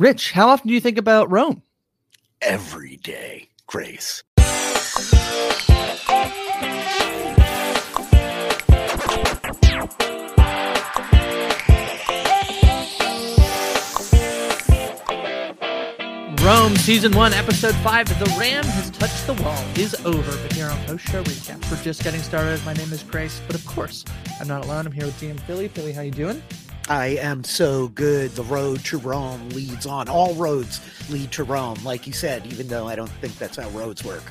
Rich, how often do you think about Rome? Every day, Grace. Rome, Season 1, Episode 5, The Ram Has Touched the Wall is over, but here on Post Show Recaps, we're just getting started. My name is Grace, but of course, I'm not alone. I'm here with DM Filly. Filly, how you doing? I am so good. The road to Rome leads on. All roads lead to Rome, like you said, even though I don't think that's how roads work.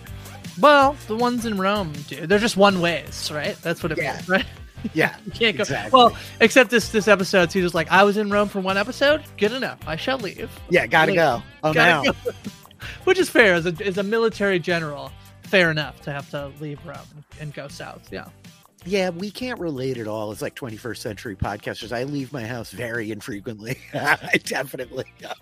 Well, the ones in Rome, dude, they're just one ways, right? That's what it means, right? Yeah, you can't go. Exactly. Well, except this episode, Caesar's like, I was in Rome for one episode. Good enough. I shall leave. Yeah, gotta go. Oh, gotta go. Which is fair. As a military general, fair enough to have to leave Rome and go south. Yeah. Yeah, we can't relate at all. It's like 21st century podcasters. I leave my house very infrequently. I definitely don't.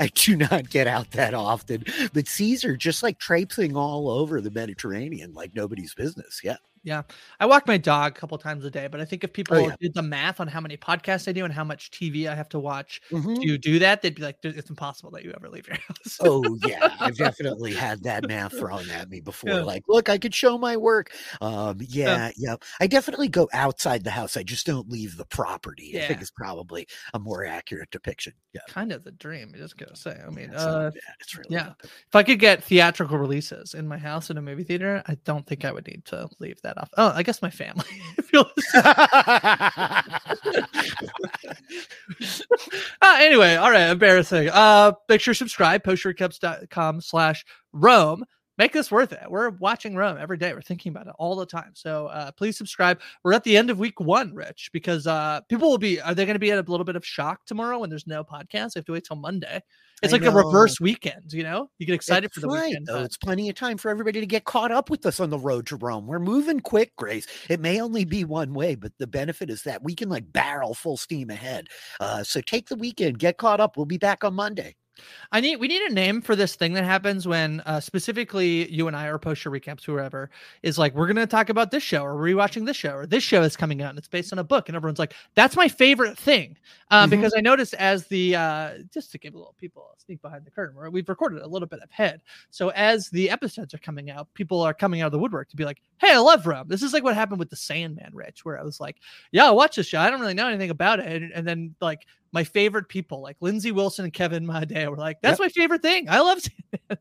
I do not get out that often. But Caesar just like traipsing all over the Mediterranean like nobody's business. Yeah. Yeah. I walk my dog a couple times a day, but I think if people did the math on how many podcasts I do and how much TV I have to watch to do that, they'd be like, it's impossible that you ever leave your house. Oh, yeah. I've definitely had that math thrown at me before. Yeah. Like, look, I could show my work. I definitely go outside the house. I just don't leave the property. Yeah. I think it's probably a more accurate depiction. Yeah. Kind of the dream, I just gotta say. I mean, it's really bad. If I could get theatrical releases in my house in a movie theater, I don't think I would need to leave that. Off. Oh, I guess my family. Anyway, all right, embarrassing. Make sure to subscribe, PostShowRecaps.com/Rome. Make this worth it. We're watching Rome every day. We're thinking about it all the time. So please subscribe. We're at the end of week 1, Rich, because people are they going to be at a little bit of shock tomorrow when there's no podcast? They have to wait till Monday. It's like a reverse weekend, you know? You get excited for the weekend. Though. It's plenty of time for everybody to get caught up with us on the road to Rome. We're moving quick, Grace. It may only be one way, but the benefit is that we can like barrel full steam ahead. So take the weekend, get caught up. We'll be back on Monday. We need a name for this thing that happens when specifically you and I or Post Show Recaps, whoever, is like, we're going to talk about this show or rewatching this show or this show is coming out and it's based on a book. And everyone's like, that's my favorite thing. Because I noticed as the just to give a little people a sneak behind the curtain, where we've recorded a little bit ahead. So as the episodes are coming out, people are coming out of the woodwork to be like, hey, I love Rome. This is like what happened with the Sandman, Rich, where I was like, yeah, I'll watch this show. I don't really know anything about it. And then like, my favorite people like Lindsay Wilson and Kevin Mahade were like, that's my favorite thing. I love it.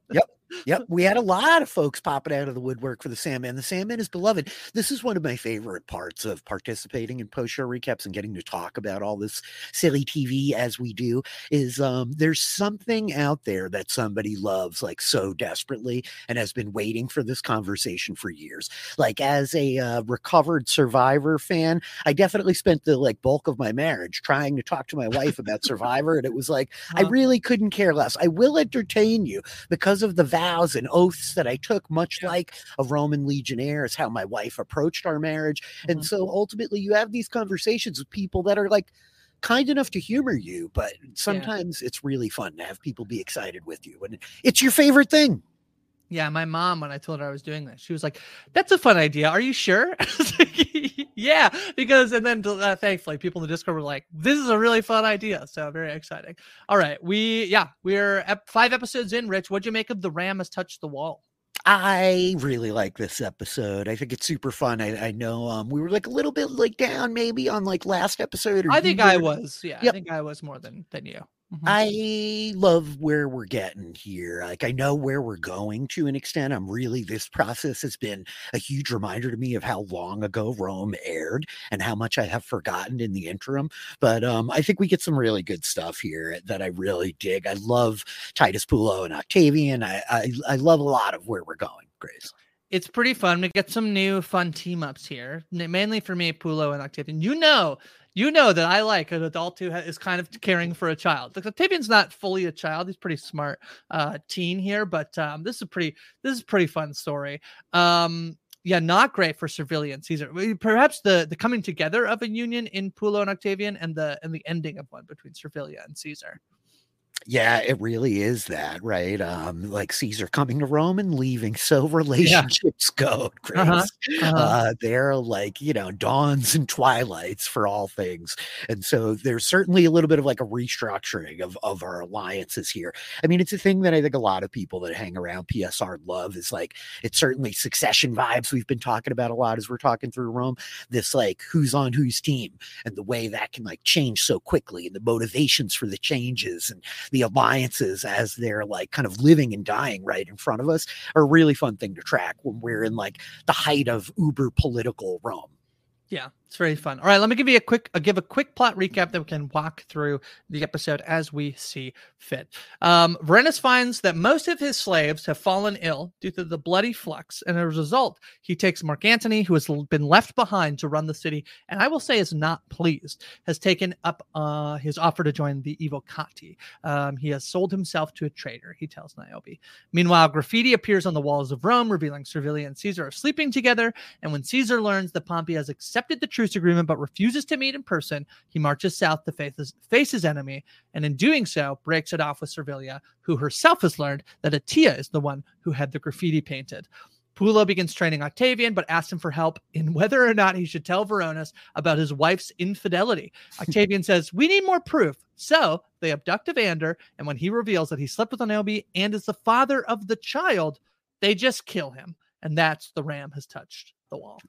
Yep. We had a lot of folks popping out of the woodwork for the Sandman. The Sandman is beloved. This is one of my favorite parts of participating in post-show recaps and getting to talk about all this silly TV as we do is there's something out there that somebody loves like so desperately and has been waiting for this conversation for years. Like as a recovered Survivor fan, I definitely spent the like bulk of my marriage trying to talk to my wife about Survivor, and it was like I really couldn't care less. I will entertain you because of the vows and oaths that I took, much like a Roman legionnaire is how my wife approached our marriage. And so ultimately you have these conversations with people that are like kind enough to humor you, but sometimes it's really fun to have people be excited with you and it's your favorite thing. Yeah, my mom, when I told her I was doing this, she was like, that's a fun idea. Are you sure? I was like, yeah, because, and then thankfully, people in the Discord were like, this is a really fun idea. So very exciting. All right. We're 5 episodes in, Rich. What'd you make of The Ram Has Touched the Wall? I really like this episode. I think it's super fun. I know we were like a little bit like down maybe on like last episode. Or I think I was. Yeah, I think I was more than you. I love where we're getting here. Like I know where we're going to an extent. This process has been a huge reminder to me of how long ago Rome aired and how much I have forgotten in the interim. But I think we get some really good stuff here that I really dig. I love Titus Pullo and Octavian. I love a lot of where we're going, Grace. It's pretty fun. We get some new fun team ups here, mainly for me, Pullo and Octavian. You know that I like an adult who is kind of caring for a child. Like Octavian's not fully a child; he's a pretty smart teen here. But this is a pretty fun story. Not great for Servilia and Caesar. Perhaps the coming together of a union in Pullo and Octavian, and the ending of one between Servilia and Caesar. Yeah, it really is that, right? Like Caesar coming to Rome and leaving. So relationships go, Grace. They're like, you know, dawns and twilights for all things. And so there's certainly a little bit of like a restructuring of our alliances here. I mean, it's a thing that I think a lot of people that hang around PSR love is like, it's certainly succession vibes we've been talking about a lot as we're talking through Rome. This like who's on whose team and the way that can like change so quickly and the motivations for the changes and the alliances as they're like kind of living and dying right in front of us are a really fun thing to track when we're in like the height of uber political Rome. Yeah, it's very fun. All right, let me give you a quick plot recap that we can walk through the episode as we see fit. Vorenus finds that most of his slaves have fallen ill due to the bloody flux, and as a result, he takes Mark Antony, who has been left behind to run the city, and I will say is not pleased, has taken up his offer to join the Evocati. He has sold himself to a traitor, he tells Niobe. Meanwhile, graffiti appears on the walls of Rome, revealing Servilia and Caesar are sleeping together, and when Caesar learns that Pompey has accepted the truce agreement but refuses to meet in person, he marches south to face his enemy, and in doing so breaks it off with Servilia, who herself has learned that Atia is the one who had the graffiti painted. Pullo begins training Octavian, but asks him for help in whether or not he should tell Vorenus about his wife's infidelity. Octavian says, we need more proof. So they abduct Evander, and when he reveals that he slept with Niobe and is the father of the child, they just kill him. And that's the ram has touched the wall.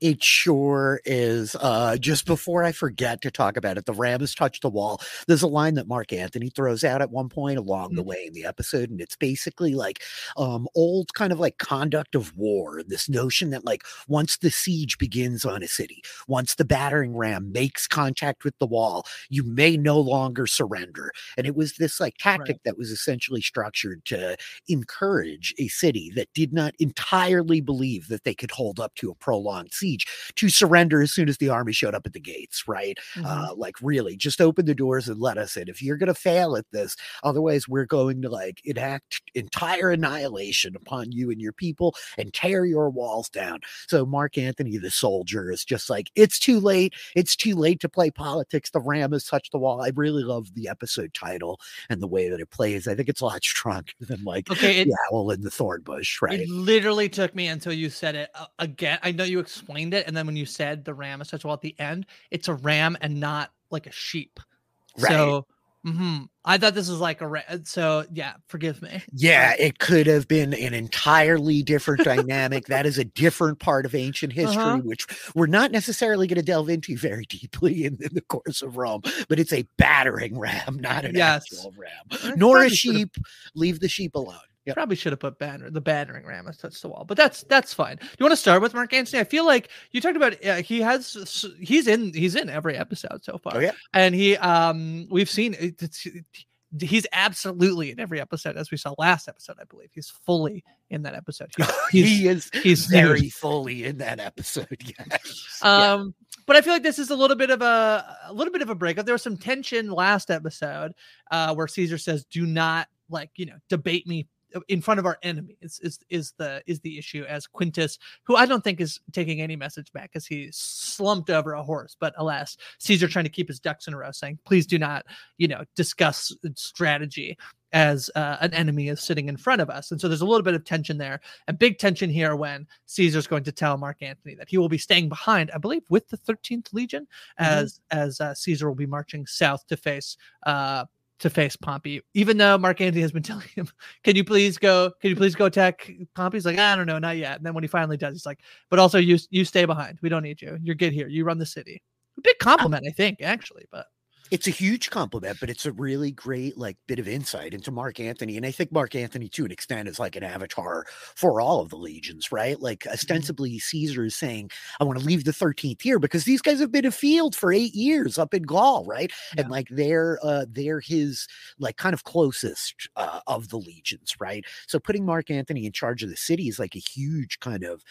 It sure is. Just before I forget to talk about it, the ram has touched the wall. There's a line that Mark Antony throws out at one point along the way in the episode, and it's basically like old kind of like conduct of war, this notion that like once the siege begins on a city, once the battering ram makes contact with the wall, you may no longer surrender. And it was this like tactic that was essentially structured to encourage a city that did not entirely believe that they could hold up to a prolonged siege to surrender as soon as the army showed up at the gates, right? Like really just open the doors and let us in. If you're going to fail at this, otherwise we're going to like enact entire annihilation upon you and your people and tear your walls down. So Mark Antony, the soldier, is just like, it's too late. It's too late to play politics. The ram has touched the wall. I really love the episode title and the way that it plays. I think it's a lot stronger than like the owl in the thorn bush, right? It literally took me until you said it again. I know you explained it, and then when you said the ram is such well at the end, it's a ram and not like a sheep, right? So I thought this was like a so yeah, forgive me. Yeah, it could have been an entirely different dynamic. That is a different part of ancient history, which we're not necessarily going to delve into very deeply in the course of Rome, but it's a battering ram, not an actual ram, nor a sheep. Leave the sheep alone. Yep. Probably should have put the battering ram has touched the wall, but that's fine. Do you want to start with Mark Antony? I feel like you talked about he's in every episode so far, and he we've seen he's absolutely in every episode, as we saw last episode. I believe he's fully in that episode. He's very fully in that episode. Yes. But I feel like this is a little bit of a breakup. There was some tension last episode where Caesar says, "Do not debate me in front of our enemy," is the issue, as Quintus, who I don't think is taking any message back as he slumped over a horse, but alas, Caesar trying to keep his ducks in a row, saying, please do not, discuss strategy as an enemy is sitting in front of us. And so there's a little bit of tension there, and big tension here when Caesar's going to tell Mark Antony that he will be staying behind, I believe, with the 13th Legion as Caesar will be marching south to face Pompey, even though Mark Antony has been telling him, can you please go attack Pompey? He's like, I don't know, not yet. And then when he finally does, he's like, but also you stay behind. We don't need you. You're good here. You run the city. A big compliment, I think, actually, but. It's a huge compliment, but it's a really great bit of insight into Mark Antony. And I think Mark Antony, to an extent, is like an avatar for all of the legions, right? Like ostensibly Caesar is saying, I want to leave the 13th here because these guys have been afield for 8 years up in Gaul, right? Yeah. And they're his kind of closest of the legions, right? So putting Mark Antony in charge of the city is like a huge kind of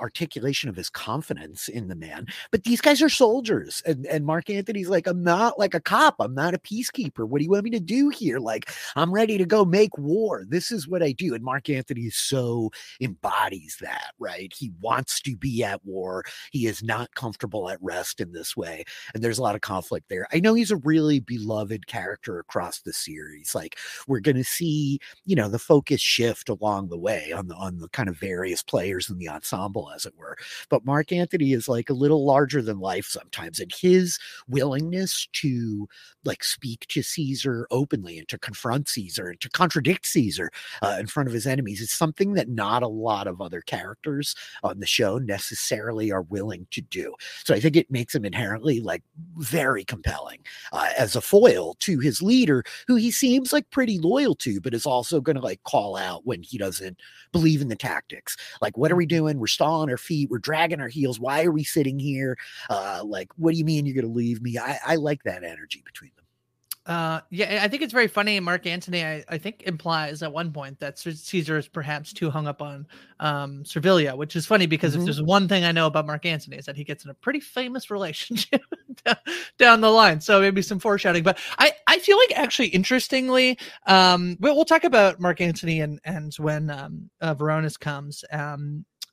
articulation of his confidence in the man. But these guys are soldiers, and Mark Antony's like, I'm not like a cop, I'm not a peacekeeper, what do you want me to do here? Like, I'm ready to go make war, this is what I do. And Mark Antony so embodies that, right? He wants to be at war, he is not comfortable at rest in this way, and there's a lot of conflict there. I know he's a really beloved character across the series. Like, we're gonna see, you know, the focus shift along the way on the kind of various players in the ensemble, as it were. But Mark Antony is like a little larger than life sometimes, and his willingness to like speak to Caesar openly and to confront Caesar and to contradict Caesar in front of his enemies is something that not a lot of other characters on the show necessarily are willing to do. So I think it makes him inherently like very compelling as a foil to his leader, who he seems like pretty loyal to, but is also going to like call out when he doesn't believe in the tactics. Like, what are we doing? We're stalling our feet. We're dragging our heels. Why are we sitting here? Like, what do you mean you're going to leave me? I like that energy between them. Yeah, I think it's very funny. Mark Antony, I think, implies at one point that Caesar is perhaps too hung up on Servilia, which is funny because if there's one thing I know about Mark Antony is that he gets in a pretty famous relationship down the line. So maybe some foreshadowing. But I feel like, actually, interestingly, we'll talk about Mark Antony and when Vorenus comes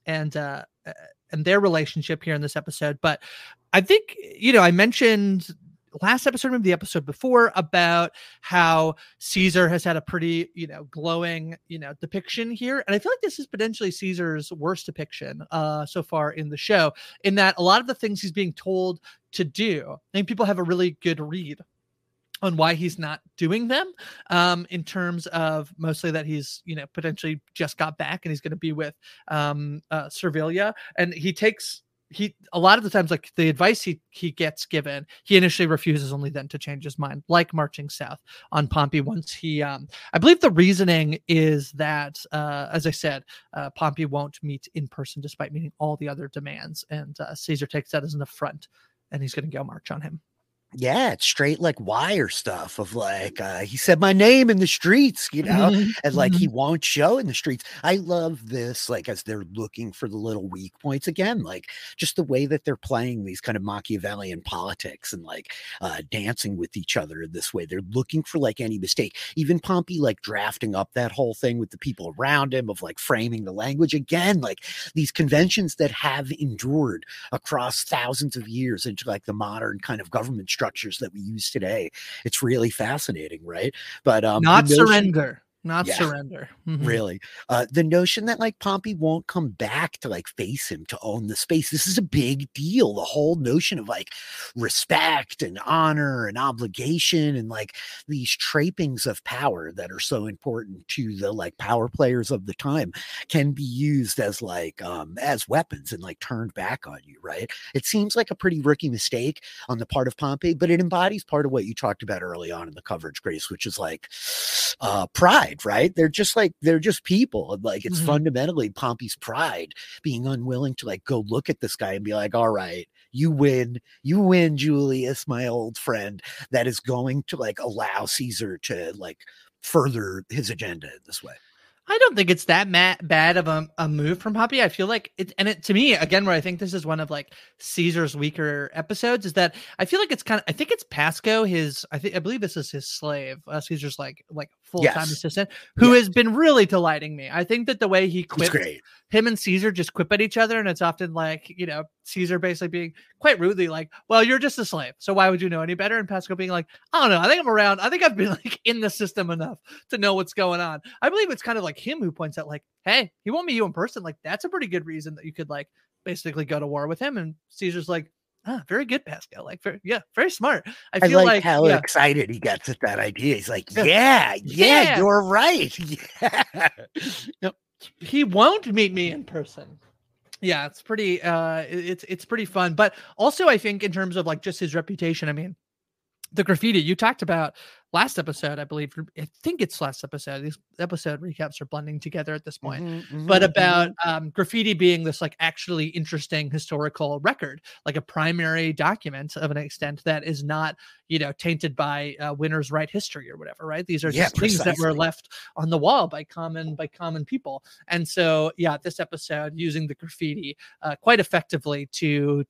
and their relationship here in this episode. But I think, you know, I mentioned last episode, maybe the episode before, about how Caesar has had a pretty, you know, glowing, you know, depiction here. And I feel like this is potentially Caesar's worst depiction so far in the show, in that a lot of the things he's being told to do, I think people have a really good read on why he's not doing them, in terms of mostly that he's, you know, potentially just got back and he's going to be with Servilia. And he a lot of the times, like, the advice he gets given, he initially refuses, only then to change his mind, like marching south on Pompey once he I believe the reasoning is that as I said, Pompey won't meet in person despite meeting all the other demands, and Caesar takes that as an affront and he's going to go march on him. Yeah, it's straight like wire stuff of like, he said my name in the streets, you know, and like he won't show in the streets. I love this, like, as they're looking for the little weak points again, like just the way that they're playing these kind of Machiavellian politics and like dancing with each other in this way. They're looking for like any mistake. Even Pompey, like, drafting up that whole thing with the people around him of like framing the language again, like these conventions that have endured across thousands of years into like the modern kind of government structures that we use today. It's really fascinating, right? But not surrender. Really. The notion that like Pompey won't come back to like face him, to own the space. This is a big deal. The whole notion of like respect and honor and obligation and like these trappings of power that are so important to the like power players of the time can be used as like, as weapons and like turned back on you, right? It seems like a pretty rookie mistake on the part of Pompey, but it embodies part of what you talked about early on in the coverage, Grace, which is like pride. Right? They're just people. And like, it's fundamentally Pompey's pride being unwilling to like go look at this guy and be like, all right, you win, Julius, my old friend. That is going to like allow Caesar to like further his agenda in this way. I don't think it's that bad of a move from Pompey. I feel like it to me, again, where I think this is one of like Caesar's weaker episodes, is that I feel like it's kind of, I think it's Pasco, I believe this is his slave, Caesar's like full-time assistant, who has been really delighting me. I think that the way he quips, him and Caesar just quip at each other, and it's often like, you know, Caesar basically being quite rudely like, well, you're just a slave, so why would you know any better? And Pasco being like, I don't know, I think I'm around, I think I've been like in the system enough to know what's going on. I believe it's kind of like him who points out like, hey, he won't meet you in person, like that's a pretty good reason that you could like basically go to war with him. And Caesar's like, ah, very good, Pascal. Like, very smart. I feel like how excited he gets at that idea. He's like, yeah, you're right. Yeah. Nope. He won't meet me in person. Yeah, it's pretty it's pretty fun. But also I think in terms of like just his reputation, I mean, the graffiti you talked about last episode, I believe. I think it's last episode. These episode recaps are blending together at this point. But about graffiti being this like actually interesting historical record, like a primary document of an extent that is not, you know, tainted by winner's right history or whatever, right? These are just things that were left on the wall by common people. And so, yeah, this episode using the graffiti quite effectively to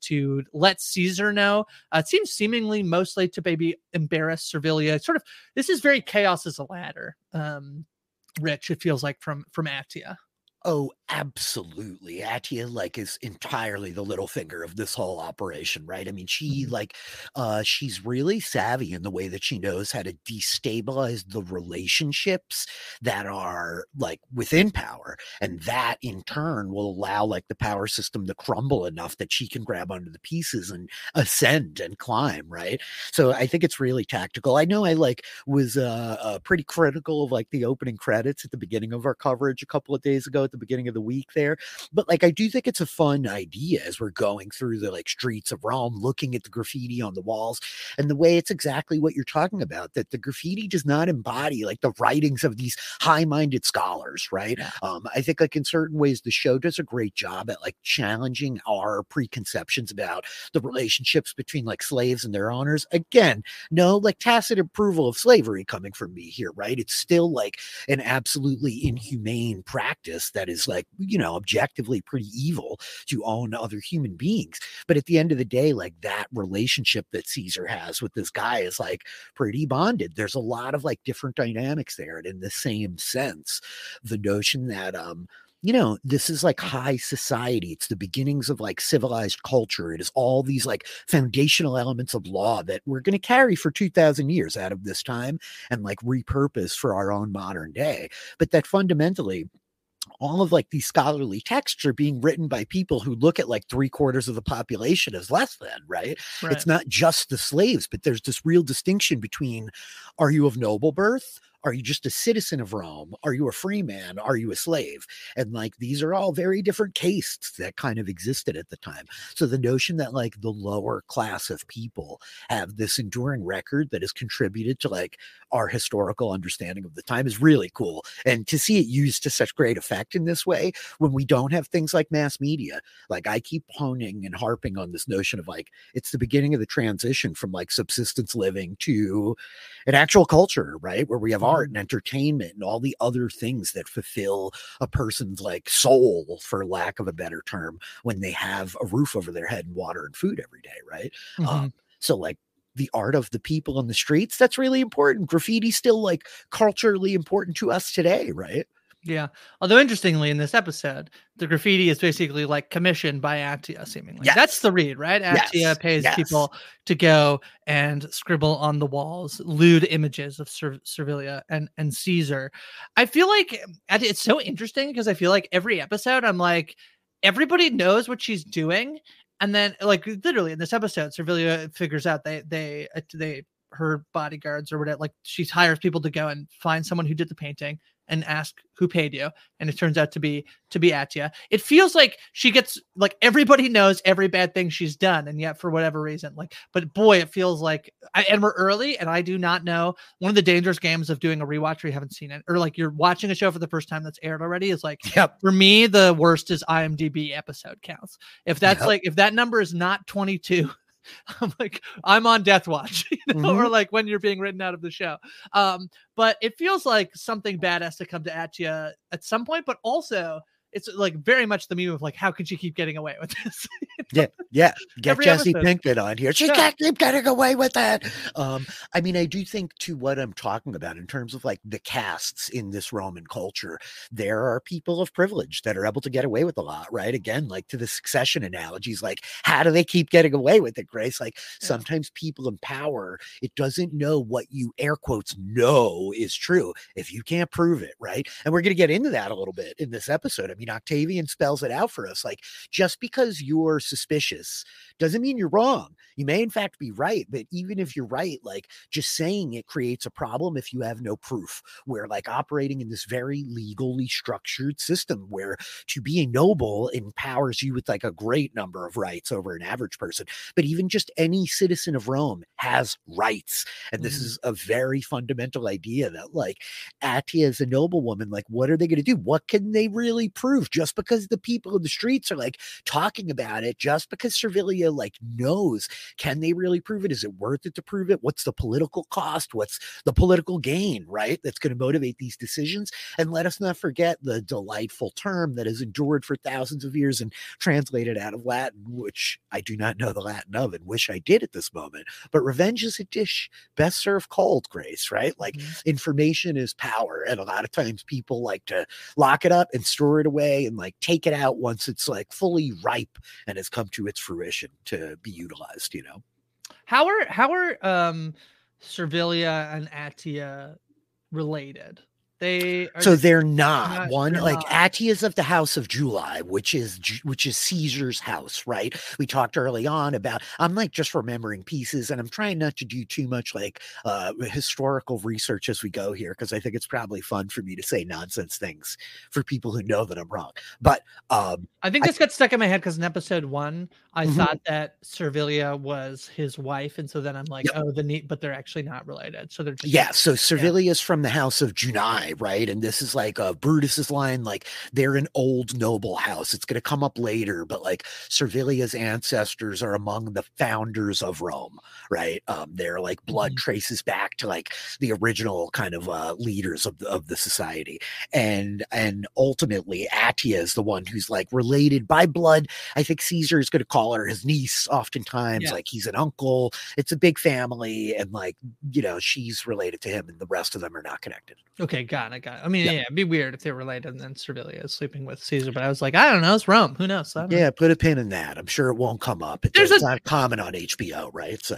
let Caesar know. It seems seemingly mostly to maybe embarrass Servilia. Sort of, this is very chaos as a ladder, Rich, it feels like from Atia. Oh, absolutely. Atia, like, is entirely the little finger of this whole operation, right? I mean, she, like, she's really savvy in the way that she knows how to destabilize the relationships that are, like, within power. And that, in turn, will allow, like, the power system to crumble enough that she can grab onto the pieces and ascend and climb, right? So I think it's really tactical. I know I, like, was pretty critical of, like, the opening credits at the beginning of our coverage a couple of days ago at the beginning of the week there, but like I do think it's a fun idea as we're going through the like streets of Rome, looking at the graffiti on the walls and the way it's exactly what you're talking about, that the graffiti does not embody like the writings of these high-minded scholars, right? I think like in certain ways the show does a great job at like challenging our preconceptions about the relationships between like slaves and their owners. Again, no like tacit approval of slavery coming from me here, right? It's still like an absolutely inhumane practice that is like, you know, objectively pretty evil to own other human beings. But at the end of the day, like that relationship that Caesar has with this guy is like pretty bonded. There's a lot of like different dynamics there. And in the same sense, the notion that, you know, this is like high society. It's the beginnings of like civilized culture. It is all these like foundational elements of law that we're going to carry for 2000 years out of this time and like repurpose for our own modern day. But that fundamentally, all of like these scholarly texts are being written by people who look at like 3/4 of the population as less than, right? It's not just the slaves, but there's this real distinction between, are you of noble birth? Are you just a citizen of Rome? Are you a free man? Are you a slave? And like, these are all very different castes that kind of existed at the time. So the notion that like the lower class of people have this enduring record that has contributed to like our historical understanding of the time is really cool. And to see it used to such great effect in this way, when we don't have things like mass media, like I keep honing and harping on this notion of like, it's the beginning of the transition from like subsistence living to an actual culture, right? Where we have art and entertainment and all the other things that fulfill a person's like soul, for lack of a better term, when they have a roof over their head and water and food every day, right? So like the art of the people on the streets, that's really important. Graffiti still like culturally important to us today, right? Yeah. Although interestingly, in this episode, the graffiti is basically like commissioned by Atia, seemingly. That's the read, right? Atia pays people to go and scribble on the walls lewd images of Servilia and Caesar. I feel like it's so interesting because I feel like every episode I'm like, everybody knows what she's doing, and then like literally in this episode, Servilia figures out her bodyguards or whatever, like she hires people to go and find someone who did the painting and ask who paid you, and it turns out to be Atia. It feels like she gets like everybody knows every bad thing she's done, and yet for whatever reason, like, but boy, it feels like we're early, and I do not know. One of the dangerous games of doing a rewatch where you haven't seen it, or like you're watching a show for the first time that's aired already, is like for me the worst is IMDb episode counts. If that's like if that number is not 22. I'm like, I'm on death watch, you know, or like when you're being written out of the show. But it feels like something bad has to come to Atia at some point, but also it's like very much the meme of like, how could she keep getting away with this? Get every Jesse episode. Pinkman on here. She can't keep getting away with that. I mean, I do think to what I'm talking about in terms of like the castes in this Roman culture, there are people of privilege that are able to get away with a lot, right? Again, like to the succession analogies, like how do they keep getting away with it, Grace? Like sometimes people in power, it doesn't know what you air quotes know is true if you can't prove it, right? And we're going to get into that a little bit in this episode. I mean, mean, Octavian spells it out for us. Like, just because you're suspicious doesn't mean you're wrong. You may in fact be right, but even if you're right, like, just saying it creates a problem if you have no proof. We're like operating in this very legally structured system where to be a noble empowers you with like a great number of rights over an average person, but even just any citizen of Rome has rights. And this is a very fundamental idea that like Atia is a noblewoman. Like, what are they going to do? What can they really prove? Just because the people in the streets are like talking about it, just because Servilia like knows, can they really prove it? Is it worth it to prove it? What's the political cost? What's the political gain, right? That's going to motivate these decisions. And let us not forget the delightful term that has endured for thousands of years and translated out of Latin, which I do not know the Latin of and wish I did at this moment, but revenge is a dish best served cold, Grace, right? Like information is power. And a lot of times people like to lock it up and store it away and like take it out once it's like fully ripe and has come to its fruition to be utilized, you know? How are Servilia and Atia related? They're not. Atia's of the House of July, which is Caesar's house, right? We talked early on about, I'm like just remembering pieces, and I'm trying not to do too much like historical research as we go here, because I think it's probably fun for me to say nonsense things for people who know that I'm wrong. But I think this got stuck in my head because in episode 1, I thought that Servilia was his wife, and so then I'm like, but they're actually not related. So they're just so Servilia's from the House of Junai, right? And this is like Brutus's line, like they're an old noble house. It's going to come up later, but like Servilia's ancestors are among the founders of Rome, right? Their like blood traces back to like the original kind of leaders of the society, and ultimately Atia is the one who's like related by blood. I think Caesar is going to call her his niece oftentimes, like he's an uncle. It's a big family, and like, you know, she's related to him and the rest of them are not connected. Okay, got it. I mean, it'd be weird if they were related and then Servilia is sleeping with Caesar, but I was like, I don't know, it's Rome. Who knows? Yeah, put a pin in that. I'm sure it won't come up. It's not common on HBO, right? So.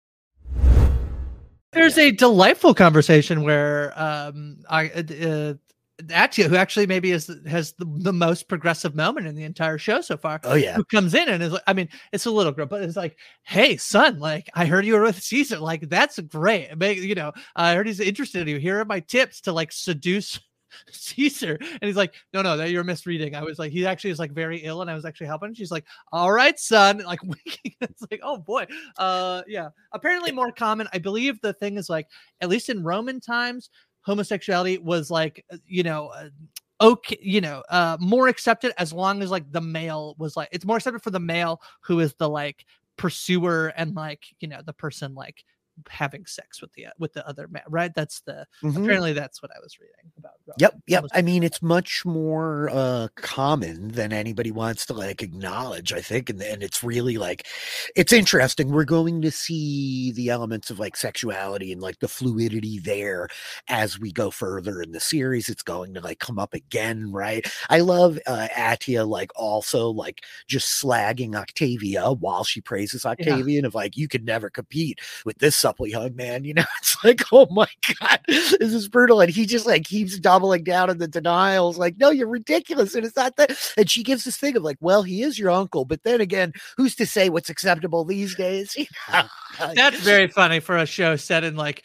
There's a delightful conversation where Atia, who actually maybe has the most progressive moment in the entire show so far. Oh yeah, who comes in and is like, I mean, it's a little girl, but it's like, hey son, like I heard you were with Caesar, like that's great. You know, I heard he's interested in you. Here are my tips to like seduce Caesar. And he's like, no, that you're misreading. I was like, he actually is like very ill and I was actually helping. She's like, all right, son. And like winking. It's like, oh boy. Yeah. Apparently more common. I believe the thing is like, at least in Roman times, homosexuality was like, you know, okay, you know, more accepted as long as like the male was like, it's more accepted for the male who is the like pursuer and like, you know, the person like having sex with the other man, right? That's the apparently that's what I was reading about. Yep. I mean, it's much more common than anybody wants to like acknowledge, I think, and it's really like, it's interesting. We're going to see the elements of like sexuality and like the fluidity there as we go further in the series. It's going to like come up again, right? I love Atia like also like just slagging Octavia while she praises Octavian of like, you could never compete with this supple young man, you know. It's like, oh my god, this is brutal. And he just like keeps doubling down on the denials, like, no, you're ridiculous, and it's not that. And she gives this thing of like, well, he is your uncle, but then again, who's to say what's acceptable these days, you know? That's very funny for a show set in like,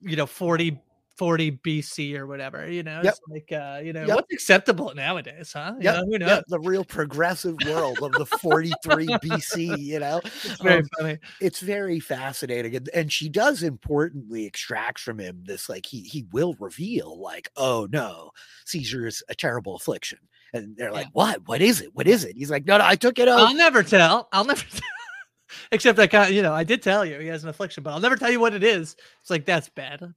you know, 40 BC or whatever, you know. It's like, you know, what's acceptable nowadays, huh? Yeah, who knows? The real progressive world of the 43 BC, you know. It's very funny. It's very fascinating, and she does importantly extract from him this like, he will reveal like, oh no, Caesar is a terrible affliction, and they're like, what is it? He's like, no, I took it off. I'll never tell. Except I kind of, you know, I did tell you he has an affliction, but I'll never tell you what it is. It's like, that's bad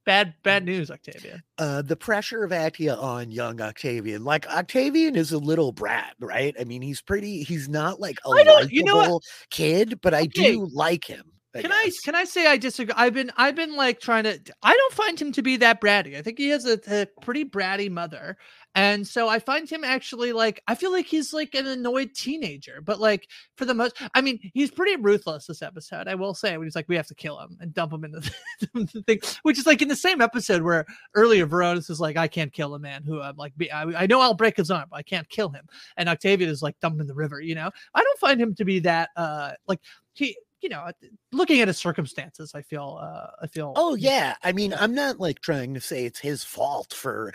news, Octavian. The pressure of Atia on young Octavian. Like, Octavian is a little brat, right? I mean, he's not like a likable kid, but I do like him. Can I say I disagree? I've been like trying to, I don't find him to be that bratty. I think he has a pretty bratty mother. And so I find him actually like, I feel like he's like an annoyed teenager, but like for the most, I mean, he's pretty ruthless this episode. I will say, when he's like, we have to kill him and dump him in the thing, which is like in the same episode where earlier Vorenus is like, I can't kill a man who I'm like, I know I'll break his arm, but I can't kill him. And Octavian is like, dump him in the river, you know? I don't find him to be that, like he, you know, looking at his circumstances, I feel. Oh yeah. I mean, I'm not like trying to say it's his fault for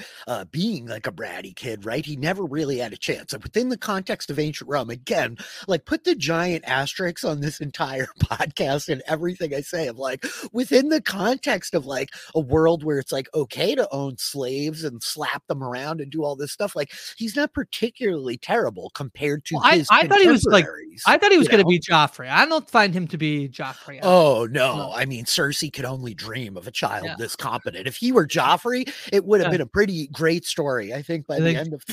being like a bratty kid, right? He never really had a chance. And within the context of ancient Rome, again, like put the giant asterisk on this entire podcast and everything I say of like within the context of like a world where it's like okay to own slaves and slap them around and do all this stuff. Like he's not particularly terrible compared to his contemporaries. I thought he was going to be Joffrey. I don't find him to be Joffrey. Oh no, I mean Cersei could only dream of a child this competent. If he were Joffrey, it would have been a pretty great story. I think by the end of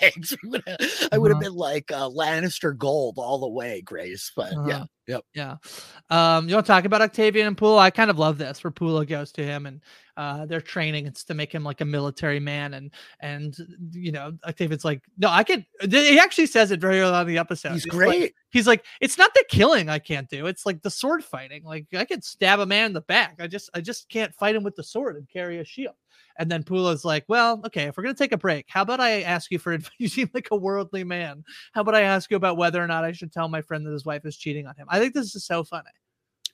things, I would have been like Lannister gold all the way, Grace. But you want to talk about Octavian and Pullo? I kind of love this where Pullo goes to him and they're training. It's to make him like a military man. And you know, Octavian's like, no, I can. He actually says it very early on in the episode. He's great. He's like, it's not the killing I can't do. It's like the sword fighting. Like I can stab a man in the back. I just can't fight him with the sword and carry a shield. And then Pullo's like, well, okay, if we're going to take a break, how about I ask you for advice? You seem like a worldly man. How about I ask you about whether or not I should tell my friend that his wife is cheating on him? I think this is so funny.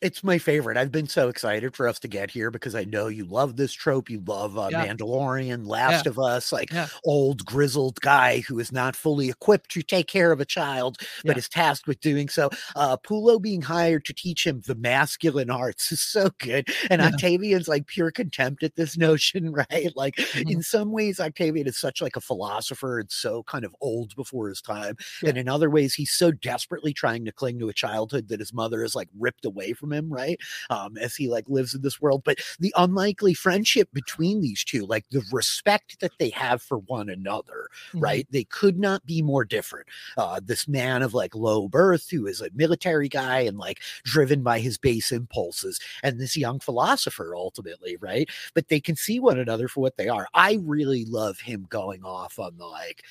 It's my favorite. I've been so excited for us to get here because I know you love this trope. You love Mandalorian, Last of Us, like old grizzled guy who is not fully equipped to take care of a child, but is tasked with doing so. Pullo being hired to teach him the masculine arts is so good. And Octavian's like pure contempt at this notion, right? Like in some ways, Octavian is such like a philosopher and so kind of old before his time. And in other ways, he's so desperately trying to cling to a childhood that his mother is like ripped away from him, right? As he like lives in this world. But the unlikely friendship between these two, like the respect that they have for one another, right? They could not be more different. This man of like low birth who is a military guy and like driven by his base impulses, and this young philosopher ultimately, right? But they can see one another for what they are. I really love him going off on the like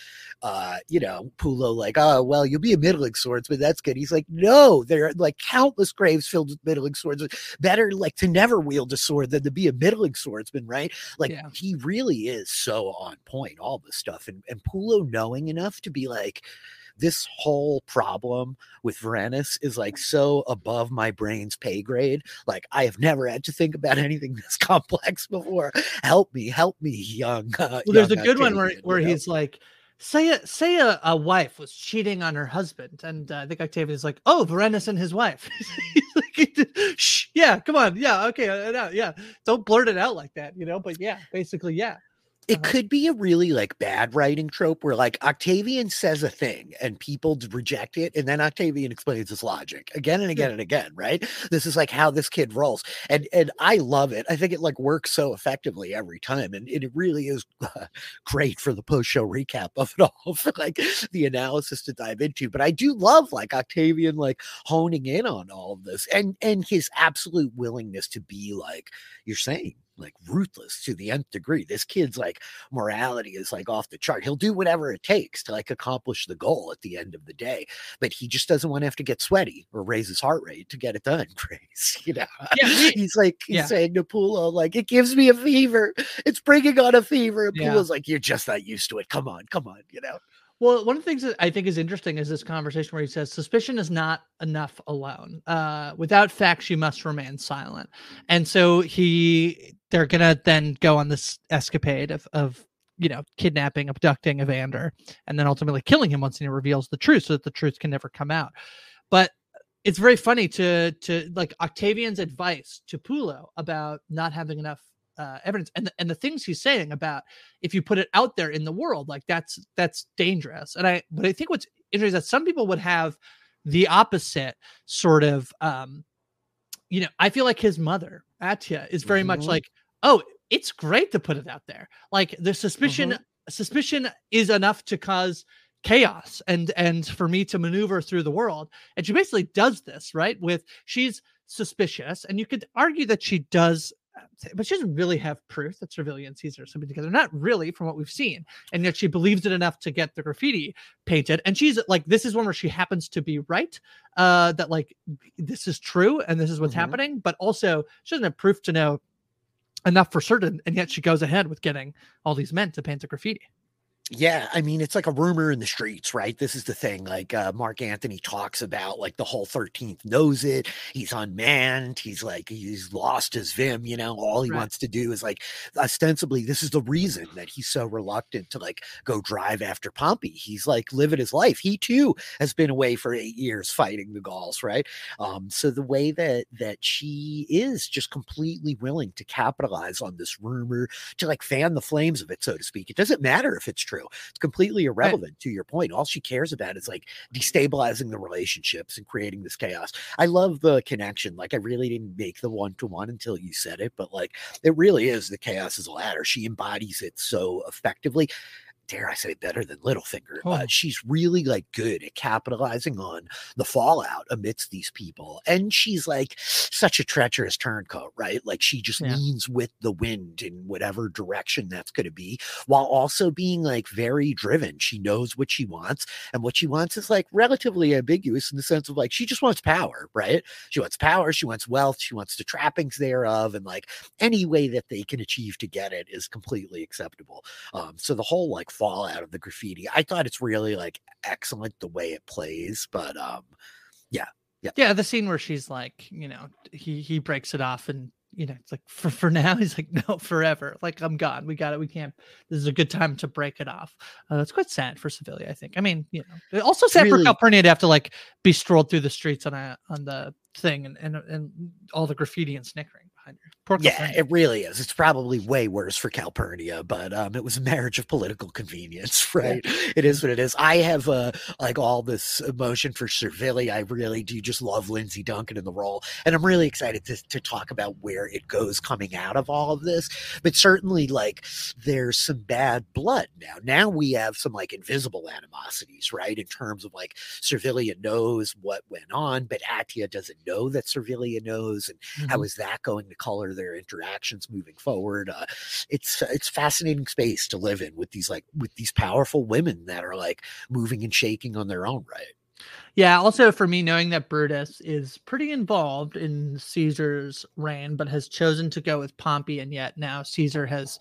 you know, Pullo like, oh well, you'll be a middling swordsman, that's good. He's like, no, there are like countless graves filled with middling swords. Better like to never wield a sword than to be a middling swordsman, right? Like he really is so on point, all this stuff. And Pullo knowing enough to be like, this whole problem with Vorenus is like so above my brain's pay grade. Like I have never had to think about anything this complex before. Help me, young. Well, there's young a good one where he's like, say a wife was cheating on her husband, and I think Octavian is like, oh, Vorenus and his wife. Shh, yeah, come on, yeah, okay, yeah, don't blurt it out like that, you know, but yeah, basically, yeah. It could be a really like bad writing trope where like Octavian says a thing and people reject it. And then Octavian explains his logic again and again and again, right? This is like how this kid rolls. And I love it. I think it like works so effectively every time. And it really is great for the post-show recap of it all, for like the analysis to dive into. But I do love like Octavian, like honing in on all of this and his absolute willingness to be like you're saying, like ruthless to the nth degree. This kid's like morality is like off the chart. He'll do whatever it takes to like accomplish the goal at the end of the day, but he just doesn't want to have to get sweaty or raise his heart rate to get it done, Grace. You know, he's saying to Pullo, like, it gives me a fever. It's bringing on a fever. And Pullo's like, you're just not used to it. Come on, you know? Well, one of the things that I think is interesting is this conversation where he says, suspicion is not enough alone. Without facts, you must remain silent. And so they're going to then go on this escapade of, you know, kidnapping, abducting Evander, and then ultimately killing him once he reveals the truth so that the truth can never come out. But it's very funny to like Octavian's advice to Pullo about not having enough evidence and the things he's saying about if you put it out there in the world, like that's dangerous. But I think what's interesting is that some people would have the opposite sort of, you know, I feel like his mother, Atia, is very much like, oh, it's great to put it out there. Like the suspicion is enough to cause chaos and for me to maneuver through the world. And she basically does this, right? With she's suspicious, and you could argue that she does, but she doesn't really have proof that Servilia and Caesar are something together. Not really, from what we've seen. And yet she believes it enough to get the graffiti painted. And she's like, this is one where she happens to be right, that like, this is true and this is what's happening. But also she doesn't have proof to know enough for certain. And yet she goes ahead with getting all these men to paint the graffiti. Yeah, I mean, it's like a rumor in the streets, right? This is the thing. Like Mark Antony talks about, like the whole 13th knows it. He's unmanned. He's like, he's lost his vim, you know, all he wants to do is like, ostensibly, this is the reason that he's so reluctant to like go drive after Pompey. He's like living his life. He too has been away for 8 years fighting the Gauls, right? So the way that she is just completely willing to capitalize on this rumor to like fan the flames of it, so to speak. It doesn't matter if it's true. It's completely irrelevant to your point. All she cares about is like destabilizing the relationships and creating this chaos. I love the connection. Like I really didn't make the one-to-one until you said it, but like it really is the chaos is a ladder. She embodies it so effectively. Dare I say better than Littlefinger. She's really like good at capitalizing on the fallout amidst these people. And she's like such a treacherous turncoat, right? Like she just leans with the wind in whatever direction that's going to be, while also being like very driven. She knows what she wants, and what she wants is like relatively ambiguous in the sense of like, she just wants power, right? She wants power. She wants wealth. She wants the trappings thereof. And like any way that they can achieve to get it is completely acceptable. So the whole like fallout of the graffiti, I thought it's really like excellent the way it plays, but yeah, the scene where she's like, you know, he breaks it off, and you know, it's like for now, he's like, no, forever, like I'm gone, we got it, we can't, this is a good time to break it off. That's quite sad for Servilia, I think. I mean, you know, also sad really for Calpurnia to have to like be strolled through the streets on the thing and all the graffiti and snickering. Yeah, it really is. It's probably way worse for Calpurnia, but it was a marriage of political convenience, right? It is what it is. I have like all this emotion for Servilia. I really do just love Lindsay Duncan in the role, and I'm really excited to talk about where it goes coming out of all of this. But certainly, like, there's some bad blood now. Now we have some like invisible animosities, right? In terms of like Servilia knows what went on, but Atia doesn't know that Servilia knows, and how is that going to color their interactions moving forward? It's fascinating space to live in with these powerful women that are like moving and shaking on their own, right? Yeah. Also for me, knowing that Brutus is pretty involved in Caesar's reign, but has chosen to go with Pompey, and yet now Caesar has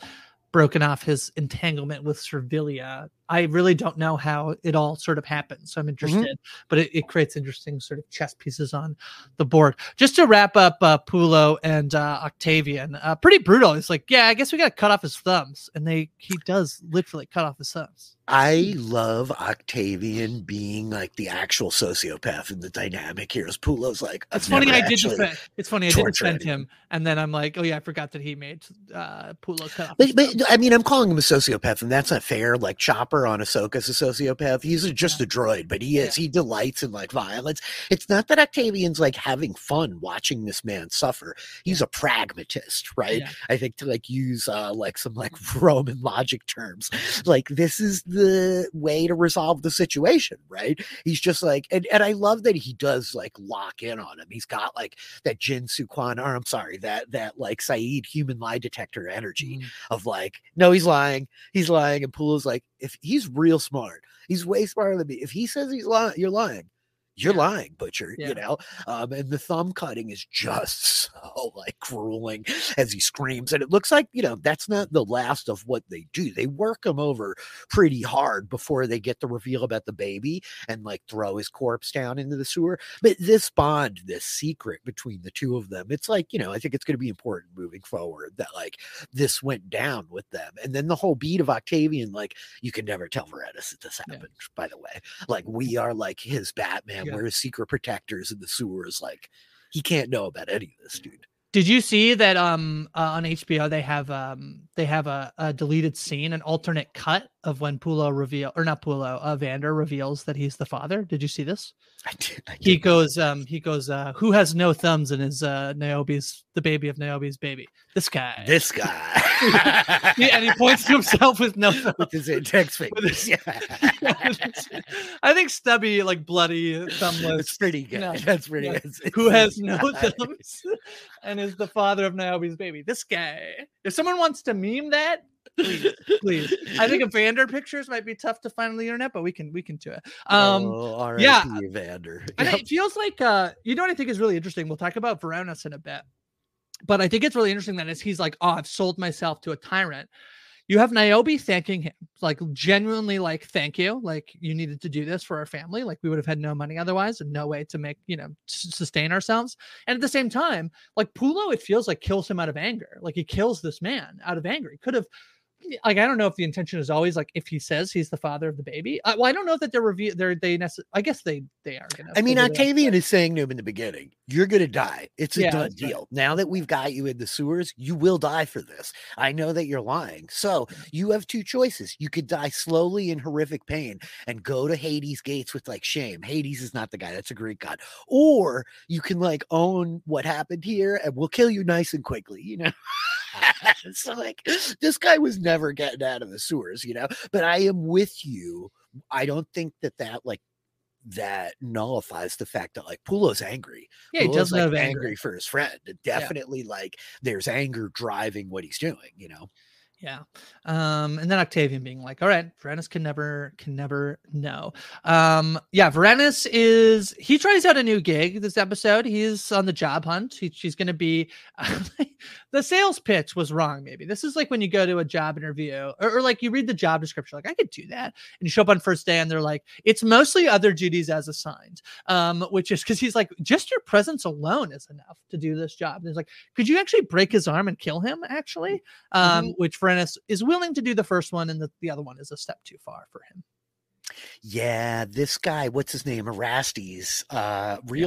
broken off his entanglement with Servilia. I really don't know how it all sort of happens. So I'm interested, but it creates interesting sort of chess pieces on the board. Just to wrap up Pullo and Octavian, pretty brutal. It's like, yeah, I guess we got to cut off his thumbs. And he does literally cut off his thumbs. I love Octavian being like the actual sociopath in the dynamic here. As Pullo's like, it's funny I didn't defend him, and then I'm like, oh yeah, I forgot that he made Pullo cut off. But I mean, I'm calling him a sociopath, and that's not fair. Like Chopper on Ahsoka's a sociopath. He's just a droid, but he is. He delights in like violence. It's not that Octavian's like having fun watching this man suffer. He's a pragmatist, right? Yeah. I think to like use like some like Roman logic terms, like this is the way to resolve the situation, right? He's just like, and I love that he does like lock in on him. He's got like that Jin Suquan, or I'm sorry, that like Saeed human lie detector energy of like, no, he's lying, and Pullo's like, if he's real smart, he's way smarter than me. If he says he's lying, you're lying, butcher, you know? And the thumb cutting is just so like grueling as he screams. And it looks like, you know, that's not the last of what they do. They work him over pretty hard before they get the reveal about the baby and like throw his corpse down into the sewer. But this bond, this secret between the two of them, it's like, you know, I think it's going to be important moving forward that like this went down with them. And then the whole beat of Octavian, like, you can never tell Vorenus that this happened, by the way. Like, we are like his Batman. Where his secret protectors in the sewer is like, he can't know about any of this, dude. Did you see that on HBO they have they have a deleted scene, an alternate cut of when Evander reveals that he's the father. Did you see this? I did. He goes, who has no thumbs and is the baby of Niobe's baby? This guy. Yeah, and he points to himself with no thumbs. With his index fingers. I think stubby, like bloody thumbless. It's pretty good. No, that's pretty good. Who has no thumbs and is the father of Niobe's baby. This guy. If someone wants to meme that, please. I think Evander pictures might be tough to find on the internet, but we can do it. Evander. Yep. And it feels like what I think is really interesting. We'll talk about Vorenus in a bit, but I think it's really interesting that he's like, oh, I've sold myself to a tyrant. You have Niobe thanking him, like genuinely, like, thank you, like you needed to do this for our family, like we would have had no money otherwise and no way to make sustain ourselves. And at the same time, like Pullo, it feels like kills him out of anger, like he kills this man out of anger. He could have, like, I don't know if the intention is always like if he says he's the father of the baby. I don't know that they're revealed. I guess they are gonna. I mean, Octavian is saying to him in the beginning, "You're gonna die. It's a done deal. Right. Now that we've got you in the sewers, you will die for this. I know that you're lying. So you have two choices. You could die slowly in horrific pain and go to Hades' gates with like shame. Hades is not the guy. That's a Greek god. Or you can like own what happened here, and we'll kill you nice and quickly. So like this guy was never getting out of the sewers, but I am with you. I don't think that like that nullifies the fact that like Pullo's angry. Yeah, Pullo's, he doesn't have angry for his friend. Definitely, like there's anger driving what he's doing, Yeah. And then Octavian being like, all right, Vorenus can never know. Vorenus he tries out a new gig this episode. He's on the job hunt. She's going to be, the sales pitch was wrong. Maybe this is like when you go to a job interview or like you read the job description, like I could do that. And you show up on first day and they're like, it's mostly other duties as assigned, which is because he's like, just your presence alone is enough to do this job. And he's like, could you actually break his arm and kill him actually? Which for is willing to do the first one, and the other one is a step too far for him. Yeah, this guy, what's his name? Erastes,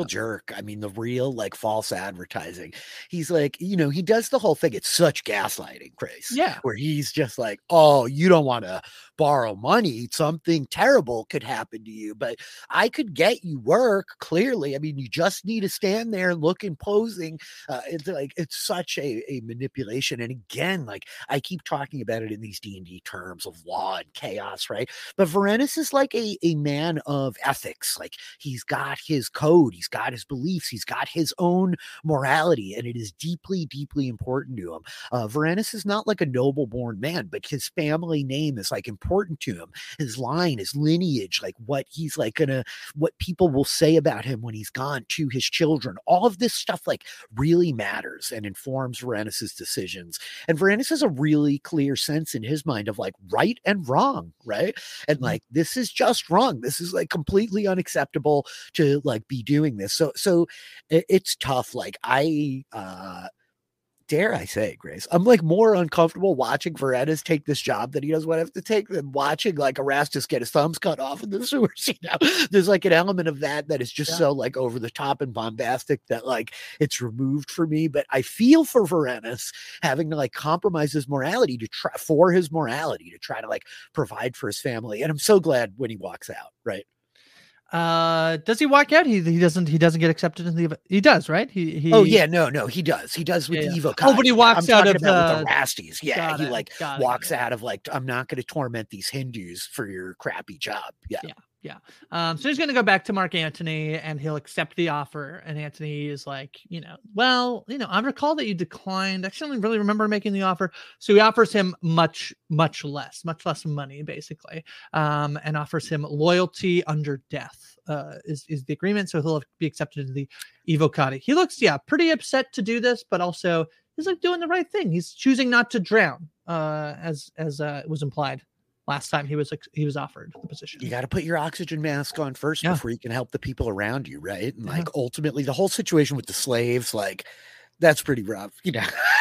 jerk. I mean, the real like false advertising. He's like, he does the whole thing. It's such gaslighting, Grace. Yeah. Where he's just like, oh, you don't want to borrow money. Something terrible could happen to you, but I could get you work. Clearly. I mean, you just need to stand there and look imposing. It's like, it's such a manipulation. And again, like I keep talking about it in these D&D terms of law and chaos. Right. But Vorenus is like a man of ethics. Like he's got his code, he's got his beliefs, he's got his own morality, and it is deeply, deeply important to him. Vorenus is not like a noble born man, but his family name is like important to him. His line, his lineage, like what he's like what people will say about him when he's gone to his children. All of this stuff like really matters and informs Vorenus's decisions. And Vorenus has a really clear sense in his mind of like right and wrong, right? And like this is just wrong. This is like completely unacceptable to like be doing this. So it's tough. Like dare I say, Grace, I'm like more uncomfortable watching Vorenus take this job that he doesn't want to have to take than watching like Erastes get his thumbs cut off in the sewers. There's like an element of that is just so like over the top and bombastic that like it's removed for me. But I feel for Vorenus having to like compromise his morality to try to like provide for his family. And I'm so glad when he walks out, right? Does he walk out? He doesn't get accepted in the. He does, right? He. Oh yeah, no, he does. He does with the Evocati. Oh, but he walks out of the Erastes. Yeah, he like walks out of like, I'm not going to torment these Hindus for your crappy job. Yeah. So he's going to go back to Mark Antony and he'll accept the offer. And Antony is like, I recall that you declined. I don't really remember making the offer. So he offers him much less money, basically, and offers him loyalty under death is the agreement. So he'll be accepted to the Evocati. He looks, pretty upset to do this, but also he's like doing the right thing. He's choosing not to drown, as was implied. Last time he was offered the position. You got to put your oxygen mask on first before you can help the people around you, right? And like ultimately, the whole situation with the slaves, like that's pretty rough.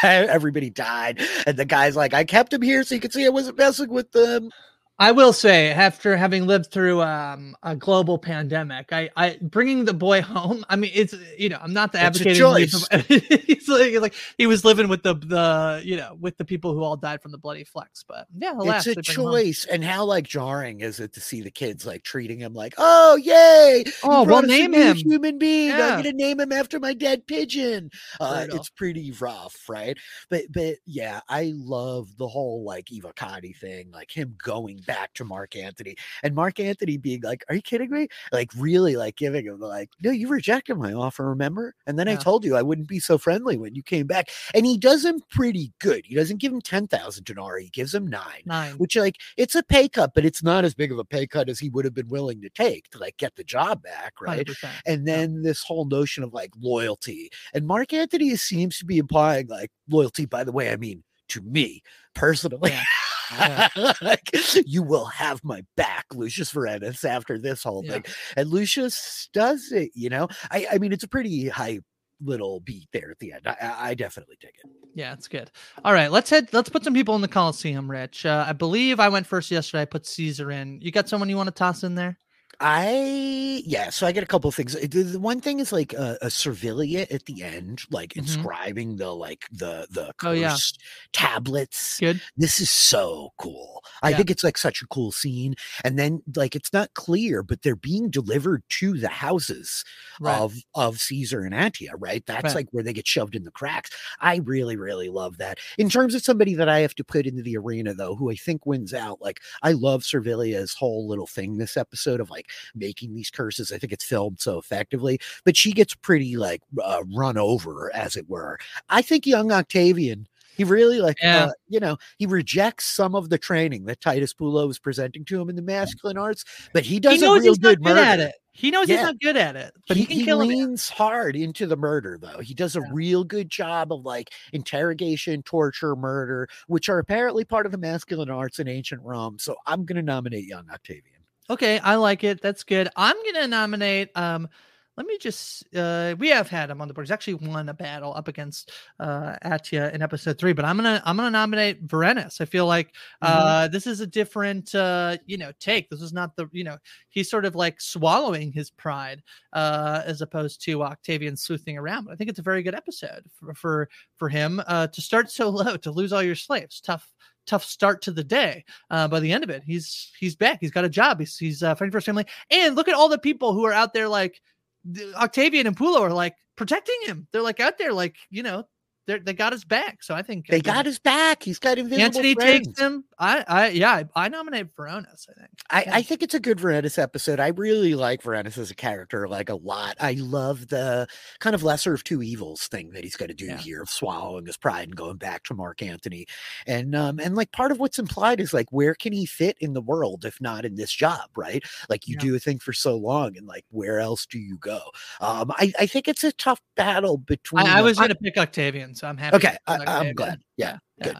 Everybody died, and the guy's like, I kept him here so you could see I wasn't messing with them. I will say, after having lived through a global pandemic, I bringing the boy home. I mean, it's, you know, I'm not the advocate. It's like he was living with the you know, with the people who all died from the bloody flex. But yeah, alas, it's a choice. And how like jarring is it to see the kids like treating him like, oh yay, oh well, name him human being. Yeah. I'm gonna name him after my dead pigeon. It's pretty rough, right? But yeah, I love the whole like Evocati thing, like him going back to Mark Antony and Mark Antony being like, are you kidding me? Like really like giving him like, no, you rejected my offer, remember? And then I told you I wouldn't be so friendly when you came back. And he does him pretty good. He doesn't give him 10,000 denarii. He gives him nine, which like it's a pay cut, but it's not as big of a pay cut as he would have been willing to take to like get the job back. Right. 100%. And then this whole notion of like loyalty, and Mark Antony seems to be implying like loyalty, by the way, I mean, to me personally. Yeah. Yeah. Like, you will have my back, Lucius Vorenus, after this whole thing. And Lucius does it, you know. I mean, it's a pretty hype little beat there at the end. I definitely dig it. Yeah, it's good. All right, let's put some people in the Coliseum, Rich. I believe I went first yesterday. I put Caesar in. You got someone you want to toss in there? So I get a couple of things. The one thing is like a Servilia at the end, like inscribing the cursed tablets. Good. This is so cool. I think it's like such a cool scene. And then like it's not clear, but they're being delivered to the houses of Caesar and Atia, right? That's like where they get shoved in the cracks. I really, really love that. In terms of somebody that I have to put into the arena though, who I think wins out, like I love Servilia's whole little thing this episode of like making these curses. I think it's filmed so effectively, but she gets pretty like run over, as it were. I think young Octavian, he really like, you know, he rejects some of the training that Titus Pullo was presenting to him in the masculine arts, but he does a real good murder at it. He knows he's not good at it, but he can kill him. He leans hard into the murder, though. He does a real good job of like interrogation, torture, murder, which are apparently part of the masculine arts in ancient Rome. So I'm going to nominate young Octavian. Okay, I like it. That's good. I'm gonna nominate. Let me just. We have had him on the board. He's actually won a battle up against Atia in episode 3. But I'm gonna nominate Vorenus. I feel like this is a different take. This is not the he's sort of like swallowing his pride as opposed to Octavian sleuthing around. But I think it's a very good episode for him to start so low, to lose all your slaves. Tough start to the day. By the end of it, he's back. He's got a job. He's fighting for his family. And look at all the people who are out there, like Octavian and Pullo are like protecting him. They're like out there, like, they got his back. So I think they got his back. He's got invisible Antony friends. Takes him. I nominate Vorenus. I think. I think it's a good Vorenus episode. I really like Vorenus as a character, like a lot. I love the kind of lesser of two evils thing that he's going to do here of swallowing his pride and going back to Mark Antony. And like part of what's implied is like, where can he fit in the world if not in this job, right? Like you do a thing for so long, and like where else do you go? I think it's a tough battle between. I was going to pick Octavian. So I'm happy. Okay, I'm glad. Yeah.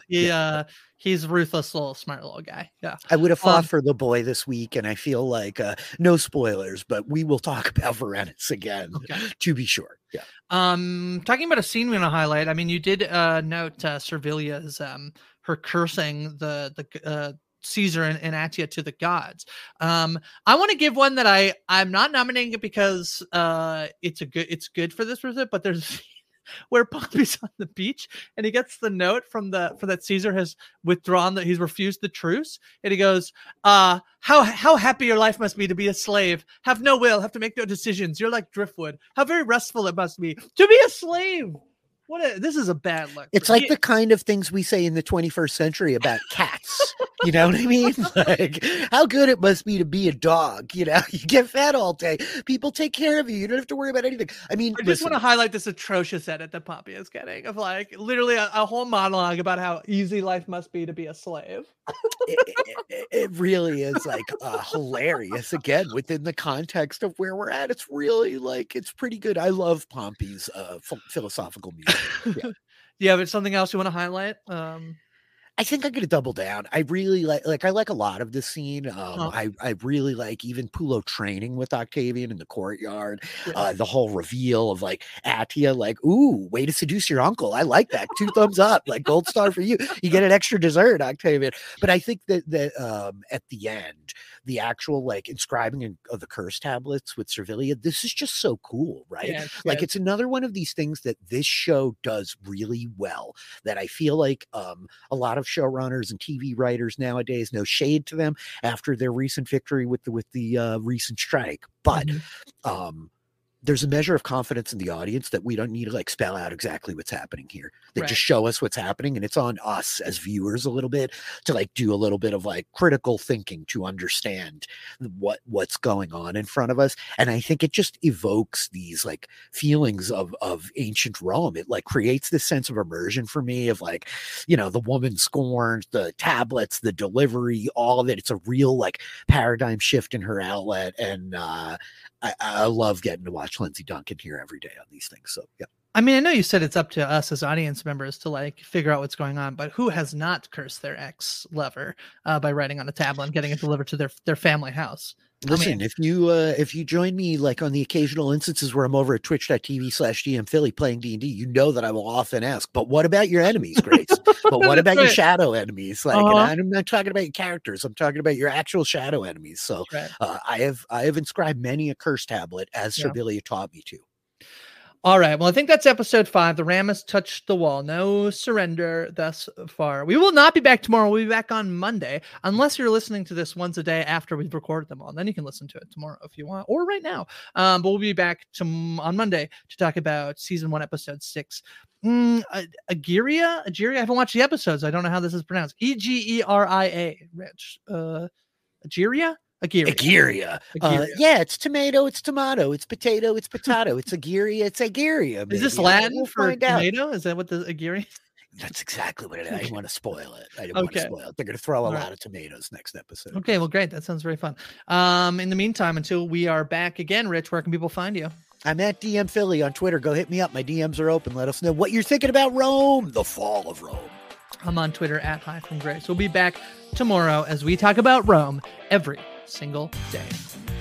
Good. He's a ruthless little smart little guy. Yeah, I would have fought for the boy this week, and I feel like no spoilers, but we will talk about Vorenus again to be sure. Yeah. Talking about a scene we want to highlight. I mean, you did note Servilia's her cursing the Caesar and Atia to the gods. I want to give one that I'm not nominating it because it's good for this visit, but there's. Where Pompey's on the beach and he gets the note from that Caesar has withdrawn, that he's refused the truce, and he goes, how happy your life must be to be a slave, have no will, have to make no decisions, you're like driftwood, how very restful it must be to be a slave. This is a bad look. It's like the kind of things we say in the 21st century about cats. You know what I mean? Like, how good it must be to be a dog. You know, you get fed all day. People take care of you. You don't have to worry about anything. I mean, I just want to highlight this atrocious edit that Pompey is getting of like literally a whole monologue about how easy life must be a slave. It really is like hilarious again within the context of where we're at. It's really like, it's pretty good. I love Pompey's philosophical music. Yeah. Do you have something else you want to highlight? I think I'm going to double down. I really like a lot of this scene. I really like even Pullo training with Octavian in the courtyard, the whole reveal of like Atia, like, ooh, way to seduce your uncle. I like that. 2 thumbs up, like gold star for you. You get an extra dessert, Octavian. But I think that at the end, the actual like inscribing of the curse tablets with Servilia, this is just so cool, right? Yeah, like it's another one of these things that this show does really well that I feel like a lot of showrunners and TV writers nowadays, no shade to them after their recent victory with the recent strike, but there's a measure of confidence in the audience that we don't need to like spell out exactly what's happening here. They just show us what's happening, and it's on us as viewers a little bit to like do a little bit of like critical thinking to understand what's going on in front of us. And I think it just evokes these like feelings of ancient Rome. It like creates this sense of immersion for me of like, you know, the woman scorned, the tablets, the delivery, all of it. It's a real like paradigm shift in her outlet. And I love getting to watch Lindsay Duncan here every day on these things. So yeah, I mean, I know you said it's up to us as audience members to like figure out what's going on, but who has not cursed their ex-lover by writing on a tablet and getting it delivered to their family house? Listen, I mean, if you join me like on the occasional instances where I'm over at twitch.tv/DM Filly playing D&D, you know that I will often ask, but what about your enemies, Grace? But what about your shadow enemies? Like, and I'm not talking about your characters. I'm talking about your actual shadow enemies. So I have inscribed many a curse tablet as Servilia taught me to. All right. Well, I think that's episode 5. The ram has touched the wall. No surrender thus far. We will not be back tomorrow. We'll be back on Monday, unless you're listening to this once a day after we've recorded them all. And then you can listen to it tomorrow if you want, or right now. But we'll be back on Monday to talk about season 1, episode 6. Egeria. I haven't watched the episodes. I don't know how this is pronounced. Egeria. Rich. Egeria. Egeria. Yeah, it's tomato, it's tomato, it's potato, it's potato, it's Egeria, it's Egeria. Is this Latin for tomato? Is that what the Egeria? That's exactly what it is. I didn't want to spoil it. They're going to throw a lot of tomatoes next episode. Okay, well, great. That sounds very fun. In the meantime, until we are back again, Rich, where can people find you? I'm at DM Filly on Twitter. Go hit me up. My DMs are open. Let us know what you're thinking about Rome, the fall of Rome. I'm on Twitter at @HighFromGrace. We'll be back tomorrow as we talk about Rome every single day.